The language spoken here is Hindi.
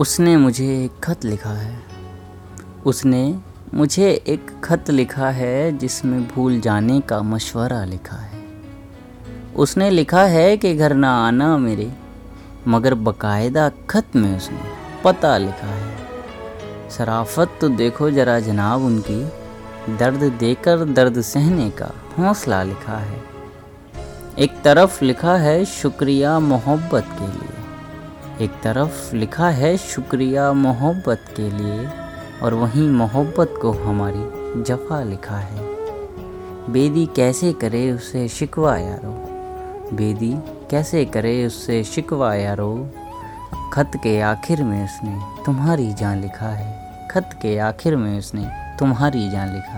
उसने मुझे एक खत लिखा है, उसने मुझे एक खत लिखा है जिसमें भूल जाने का मशवरा लिखा है। उसने लिखा है कि घर ना आना मेरे, मगर बकायदा खत में उसने पता लिखा है। शराफत तो देखो जरा जनाब उनकी, दर्द देकर दर्द सहने का हौसला लिखा है। एक तरफ लिखा है शुक्रिया मोहब्बत के लिए, एक तरफ लिखा है शुक्रिया मोहब्बत के लिए, और वहीं मोहब्बत को हमारी जफा लिखा है। बेदी कैसे करे उससे शिकवा यारो, बेदी कैसे करे उससे शिकवा यारो, खत के आखिर में उसने तुम्हारी जान लिखा है, खत के आखिर में उसने तुम्हारी जान लिखा है।